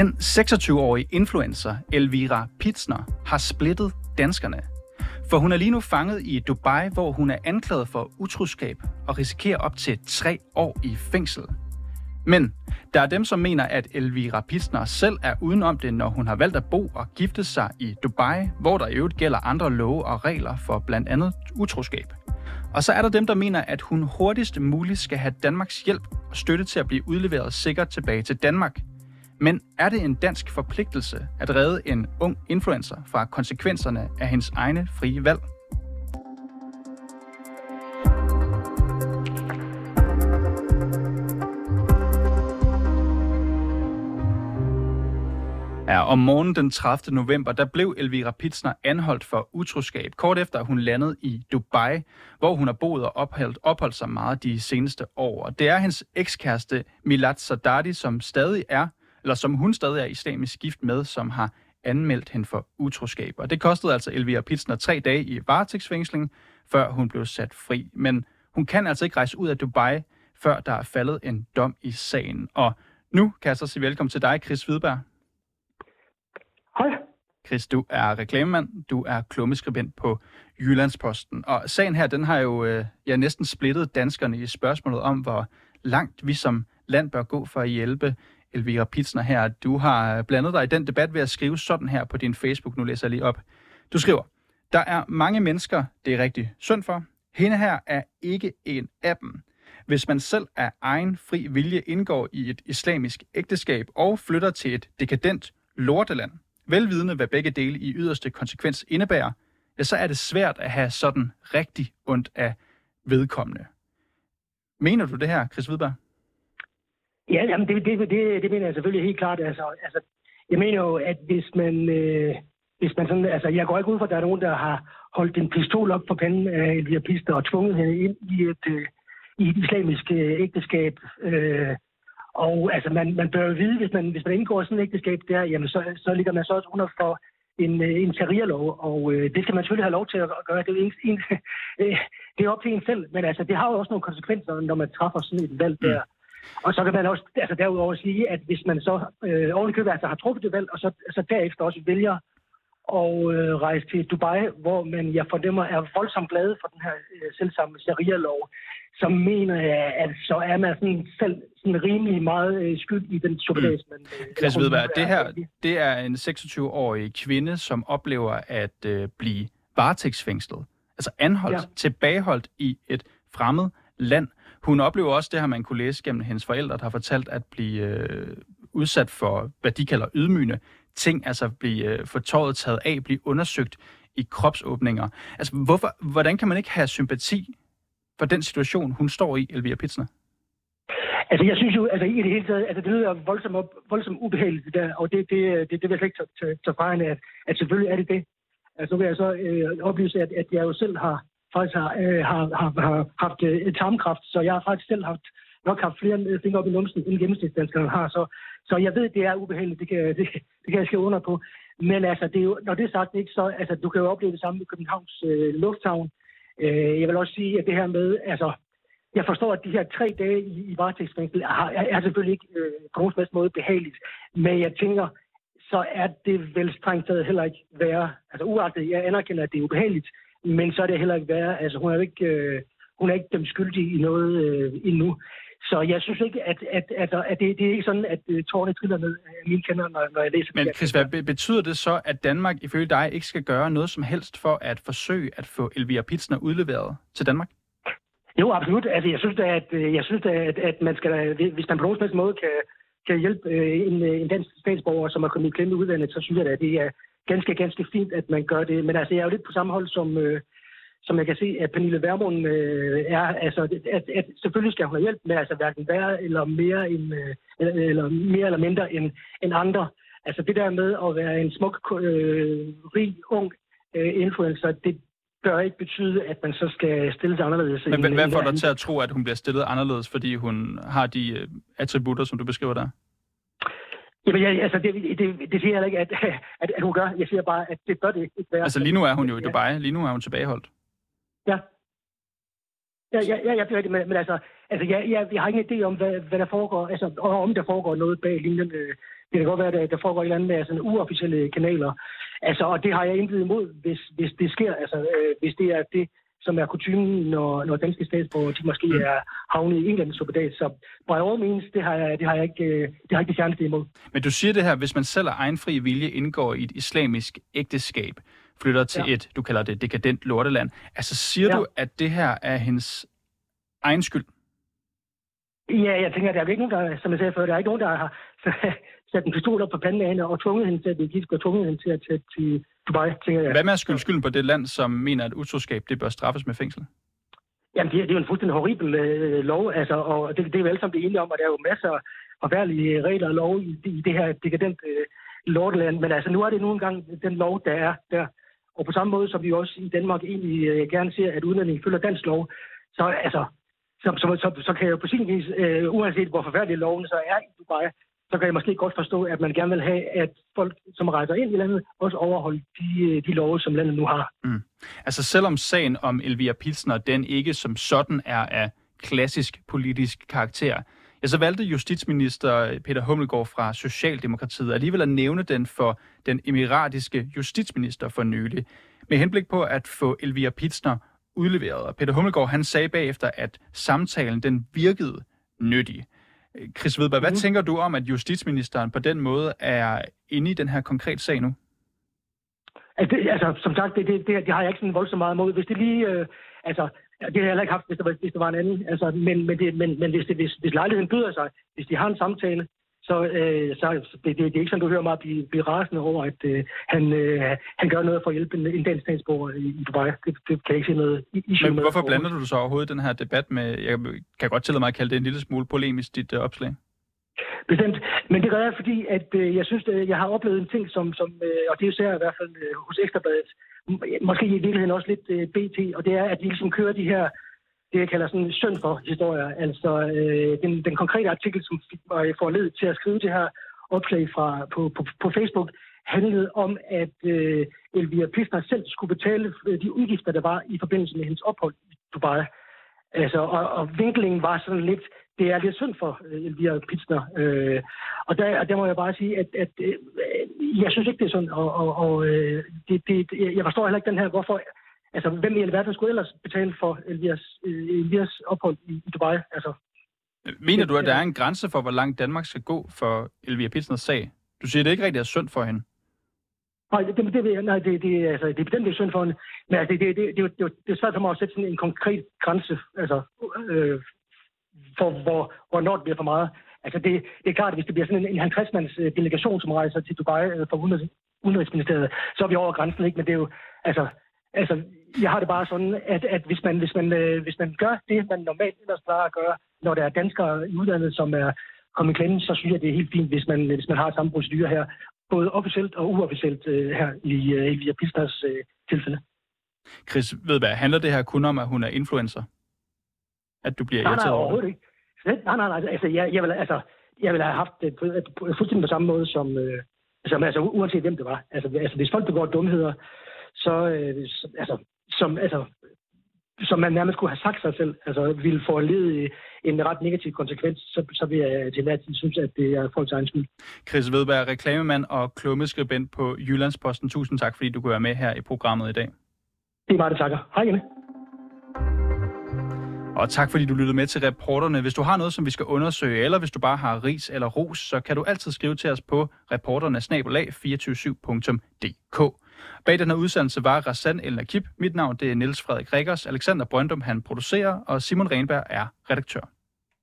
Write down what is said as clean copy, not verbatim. Den 26-årige influencer Elvira Pitzner har splittet danskerne. For hun er lige nu fanget i Dubai, hvor hun er anklaget for utroskab og risikerer op til 3 år i fængsel. Men der er dem, som mener, at Elvira Pitzner selv er udenom det, når hun har valgt at bo og gifte sig i Dubai, hvor der i øvrigt gælder andre love og regler for blandt andet utroskab. Og så er der dem, der mener, at hun hurtigst muligt skal have Danmarks hjælp og støtte til at blive udleveret sikkert tilbage til Danmark. Men er det en dansk forpligtelse at redde en ung influencer fra konsekvenserne af hendes egne frie valg? Ja, om morgenen den 30. november, der blev Elvira Pitzner anholdt for utroskab, kort efter hun landede i Dubai, hvor hun har boet og opholdt sig meget de seneste år. Og det er hendes ekskæreste Milad Saadati, som hun stadig er islamisk gift med, som har anmeldt hende for utroskab. Og det kostede altså Elvira Pitzner 3 dage i varetægtsfængsling, før hun blev sat fri. Men hun kan altså ikke rejse ud af Dubai, før der er faldet en dom i sagen. Og nu kan jeg så sige velkommen til dig, Chris Hvidberg. Hej. Chris, du er reklamemand, du er klummeskribent på Jyllandsposten. Og sagen her, den har jo næsten splittet danskerne i spørgsmålet om, hvor langt vi som land bør gå for at hjælpe Elvira Pitzner her. Du har blandet dig i den debat ved at skrive sådan her på din Facebook. Nu læser jeg lige op. Du skriver, der er mange mennesker, det er rigtig synd for. Hende her er ikke en af dem. Hvis man selv af egen fri vilje indgår i et islamisk ægteskab og flytter til et dekadent lorteland, velvidende hvad begge dele i yderste konsekvens indebærer, så er det svært at have sådan rigtig ondt af vedkommende. Mener du det her, Chris Hvidberg? Ja, jamen det mener jeg selvfølgelig helt klart. Altså, jeg mener jo, at hvis man sådan, altså, jeg går ikke ud fra, at der er nogen, der har holdt en pistol op for panden af Elvira Pitzner og tvunget hende ind i et islamisk ægteskab. Og altså, man bør jo vide, hvis man indgår sådan et ægteskab der, jamen så ligger man så også under for en sharia-lov, og det skal man selvfølgelig have lov til at gøre. Det er jo det er op til en selv, men altså, det har jo også nogle konsekvenser, når man træffer sådan et valg der. Og så kan man også altså derudover sige, at hvis man så ovenikøbet altså har truffet det valg, og så derefter også vælger at rejse til Dubai, hvor man, jeg fornemmer, er voldsomt glad for den her selvsamme sharia-lov, så mener jeg, at så er man sådan rimelig meget skyld i den chokolade. Chris Hvidberg, det er en 26-årig kvinde, som oplever at blive varetægtsfængslet, altså anholdt, tilbageholdt i et fremmed land. Hun oplever også det her, man kunne læse gennem hendes forældre, der har fortalt at blive udsat for, hvad de kalder ydmygende ting, altså blive fortøjet, taget af, blive undersøgt i kropsåbninger. Altså, hvordan kan man ikke have sympati for den situation, hun står i, Elvira Pitzner? Altså, jeg synes jo, altså i det hele taget, altså det lyder voldsomt ubehageligt det der, og det vil jeg slet ikke tage fra hende, at selvfølgelig er det det. Altså, nu vil jeg så oplyse, at jeg jo selv har haft tarmkræft, så jeg har faktisk selv haft flere fingre op i numsen, end gennemsnitsdanskerne har. Så jeg ved, det er ubehageligt, det kan jeg skrive under på. Men altså, det er jo, når det er sagt, ikke, så altså, du kan jo opleve det samme i Københavns Lufthavn. Jeg vil også sige, at det her med, altså, jeg forstår, at de her 3 dage i varetægtsfængsel er selvfølgelig ikke på nogen slags måde behageligt, men jeg tænker, så er det vel strengt taget heller ikke værre. Altså uagtet, jeg anerkender, at det er ubehageligt, men så er det heller ikke værre. Altså hun er ikke dømt skyldig i noget endnu. Så jeg synes ikke, at det er ikke sådan, at tårerne triller ned af mine kender, når jeg læser. Men Chris, hvad betyder det så, at Danmark ifølge dig ikke skal gøre noget som helst for at forsøge at få Elvira Pitzner udleveret til Danmark? Jo, absolut. Altså, jeg synes, at man skal, hvis man på nogen slags måde kan hjælpe en dansk statsborger, som er kommet i klemme i udlandet, så synes jeg, at det er ganske, ganske fint, at man gør det. Men altså, jeg er jo lidt på samme hold som jeg kan se, at Pernille Vermund er, altså, at selvfølgelig skal hun have hjælp med, altså hverken værre eller mere eller mindre end andre. Altså det der med at være en smuk, rig, ung influencer, det bør ikke betyde, at man så skal stille sig anderledes. Men hvad får dig til at tro, at hun bliver stillet anderledes, fordi hun har de attributter, som du beskriver der? Jamen, det siger jeg ikke, at hun gør. Jeg siger bare, at det bør det ikke være. Altså, lige nu er hun jo i Dubai. Ja. Lige nu er hun tilbageholdt. Ja. Ja, jeg bliver rigtig med. Men altså, jeg har ingen idé om, hvad der foregår, altså, og om der foregår noget bag linjen. Det kan godt være, at der foregår et eller andet med sådan uofficielle kanaler. Altså, og det har jeg intet imod, hvis det sker. Altså, hvis det er det, som er kutumen, når danske statsborger, de måske er havnet i England så på dag. Så by all means, det har jeg ikke det fjerneste imod. Men du siger det her, hvis man selv af egen fri vilje indgår i et islamisk ægteskab, flytter til et, du kalder det dekadent lorteland. Altså, siger du, at det her er hendes egen skyld? Ja, jeg tænker, der er ikke nogen, der, som jeg sagde før, der er ikke nogen, der har sat en pistol op på panden af hende og tvunget hende til at blive gift og tvunget hende til at tage til Dubai, tænker jeg. Hvad med at skylden på det land, som mener, at utroskab det bør straffes med fængsel? Jamen, det er jo en fuldstændig horribel lov, altså, og det er jo alle sammen det enige om, og der er jo masser af forfærdelige regler og lov i det her dekadent lorteland, men altså, nu er det nu engang den lov, der er der. Og på samme måde, som vi også i Danmark egentlig gerne ser, at udlændinge følger dansk lov, så altså... Så kan jeg på sin vis, uanset hvor forfærdelige lovene så er i Dubai, så kan jeg måske godt forstå, at man gerne vil have, at folk, som rejser ind i landet, også overholder de love, som landet nu har. Mm. Altså selvom sagen om Elvira Pilsner, den ikke som sådan er af klassisk politisk karakter, ja, så valgte justitsminister Peter Hummelgaard fra Socialdemokratiet alligevel at nævne den for den emiratiske justitsminister for nylig, med henblik på at få Elvira Pilsner udleveret. Peter Hummelgaard, han sagde bagefter, at samtalen, den virkede nyttig. Chris Vedberg, hvad tænker du om, at justitsministeren på den måde er inde i den her konkrete sag nu? Altså, som sagt, det har jeg ikke sådan voldsomt meget imod. Hvis det lige... det har jeg heller ikke haft, hvis der var en anden. Altså, men hvis lejligheden byder sig, hvis de har en samtale, så det er ikke sådan, du hører mig blive rasende over, at han gør noget for at hjælpe en dansk statsborger i Dubai. Det kan jeg ikke se noget i. Men hvorfor blander du så overhovedet den her debat med, jeg kan godt tillade mig at kalde det en lille smule polemisk, dit opslag? Bestemt. Men det gør jeg, fordi at, jeg synes, at jeg har oplevet en ting, som og det er jo særligt i hvert fald hos Ekstrabladet, måske i virkeligheden også lidt BT, og det er, at de ligesom kører de her det, jeg kalder sådan en synd for historier. Altså, den konkrete artikel, som jeg får ledet til at skrive det her opslag fra, på Facebook, handlede om, at Elvira Pilsner selv skulle betale de udgifter, der var i forbindelse med hendes ophold i Dubai. Altså, og vinklingen var sådan lidt, det er lidt synd for Elvira Pilsner. Og der må jeg bare sige, at jeg synes ikke, det er sådan. Jeg forstår heller ikke den her, hvorfor... Altså, hvem i alverden skulle ellers betale for Elviras ophold i Dubai? Altså, mener du, at der er en grænse for, hvor langt Danmark skal gå for Elvira Pilsners sag? Du siger, det ikke rigtig er synd for hende. Nej, det er bestemt ikke synd for hende. Men altså, det er svært for mig at sætte sådan en konkret grænse altså, for, hvornår det bliver for meget. Altså, det er klart, at hvis det bliver sådan en 50-mands delegation, som rejser til Dubai fra Udenrigsministeriet, så er vi over grænsen, ikke? Men det er jo... Altså, jeg har det bare sådan, at hvis man gør det, man normalt ellers plejer at gøre, når der er danskere i udlandet, som er kommet i klemme, så synes jeg, det er helt fint, hvis man har samme procedurer her, både officielt og uofficielt her i Elvira Pilsners tilfælde. Chris Vedberg, handler det her kun om, at hun er influencer? At du bliver irriteret over det? Nej, overhovedet ikke. Nej. Altså, jeg vil have haft det fuldstændig på samme måde, som uanset hvem det var. Altså, hvis folk begår dumheder... som man nærmest kunne have sagt sig selv, altså ville få led en ret negativ konsekvens, så vil jeg til hver tid synes, at det er folks egen skyld. Chris Vedberg, reklamemand og klummeskribent på Jyllandsposten. Tusind tak, fordi du kunne være med her i programmet i dag. Det var det, takker. Hej igen. Og tak, fordi du lyttede med til Reporterne. Hvis du har noget, som vi skal undersøge, eller hvis du bare har ris eller ros, så kan du altid skrive til os på reporterne@247.dk. Bag den her udsendelse var Rassan El Nakib. Mit navn det er Niels Frederik Rikkers. Alexander Brøndum han producerer, og Simon Renberg er redaktør.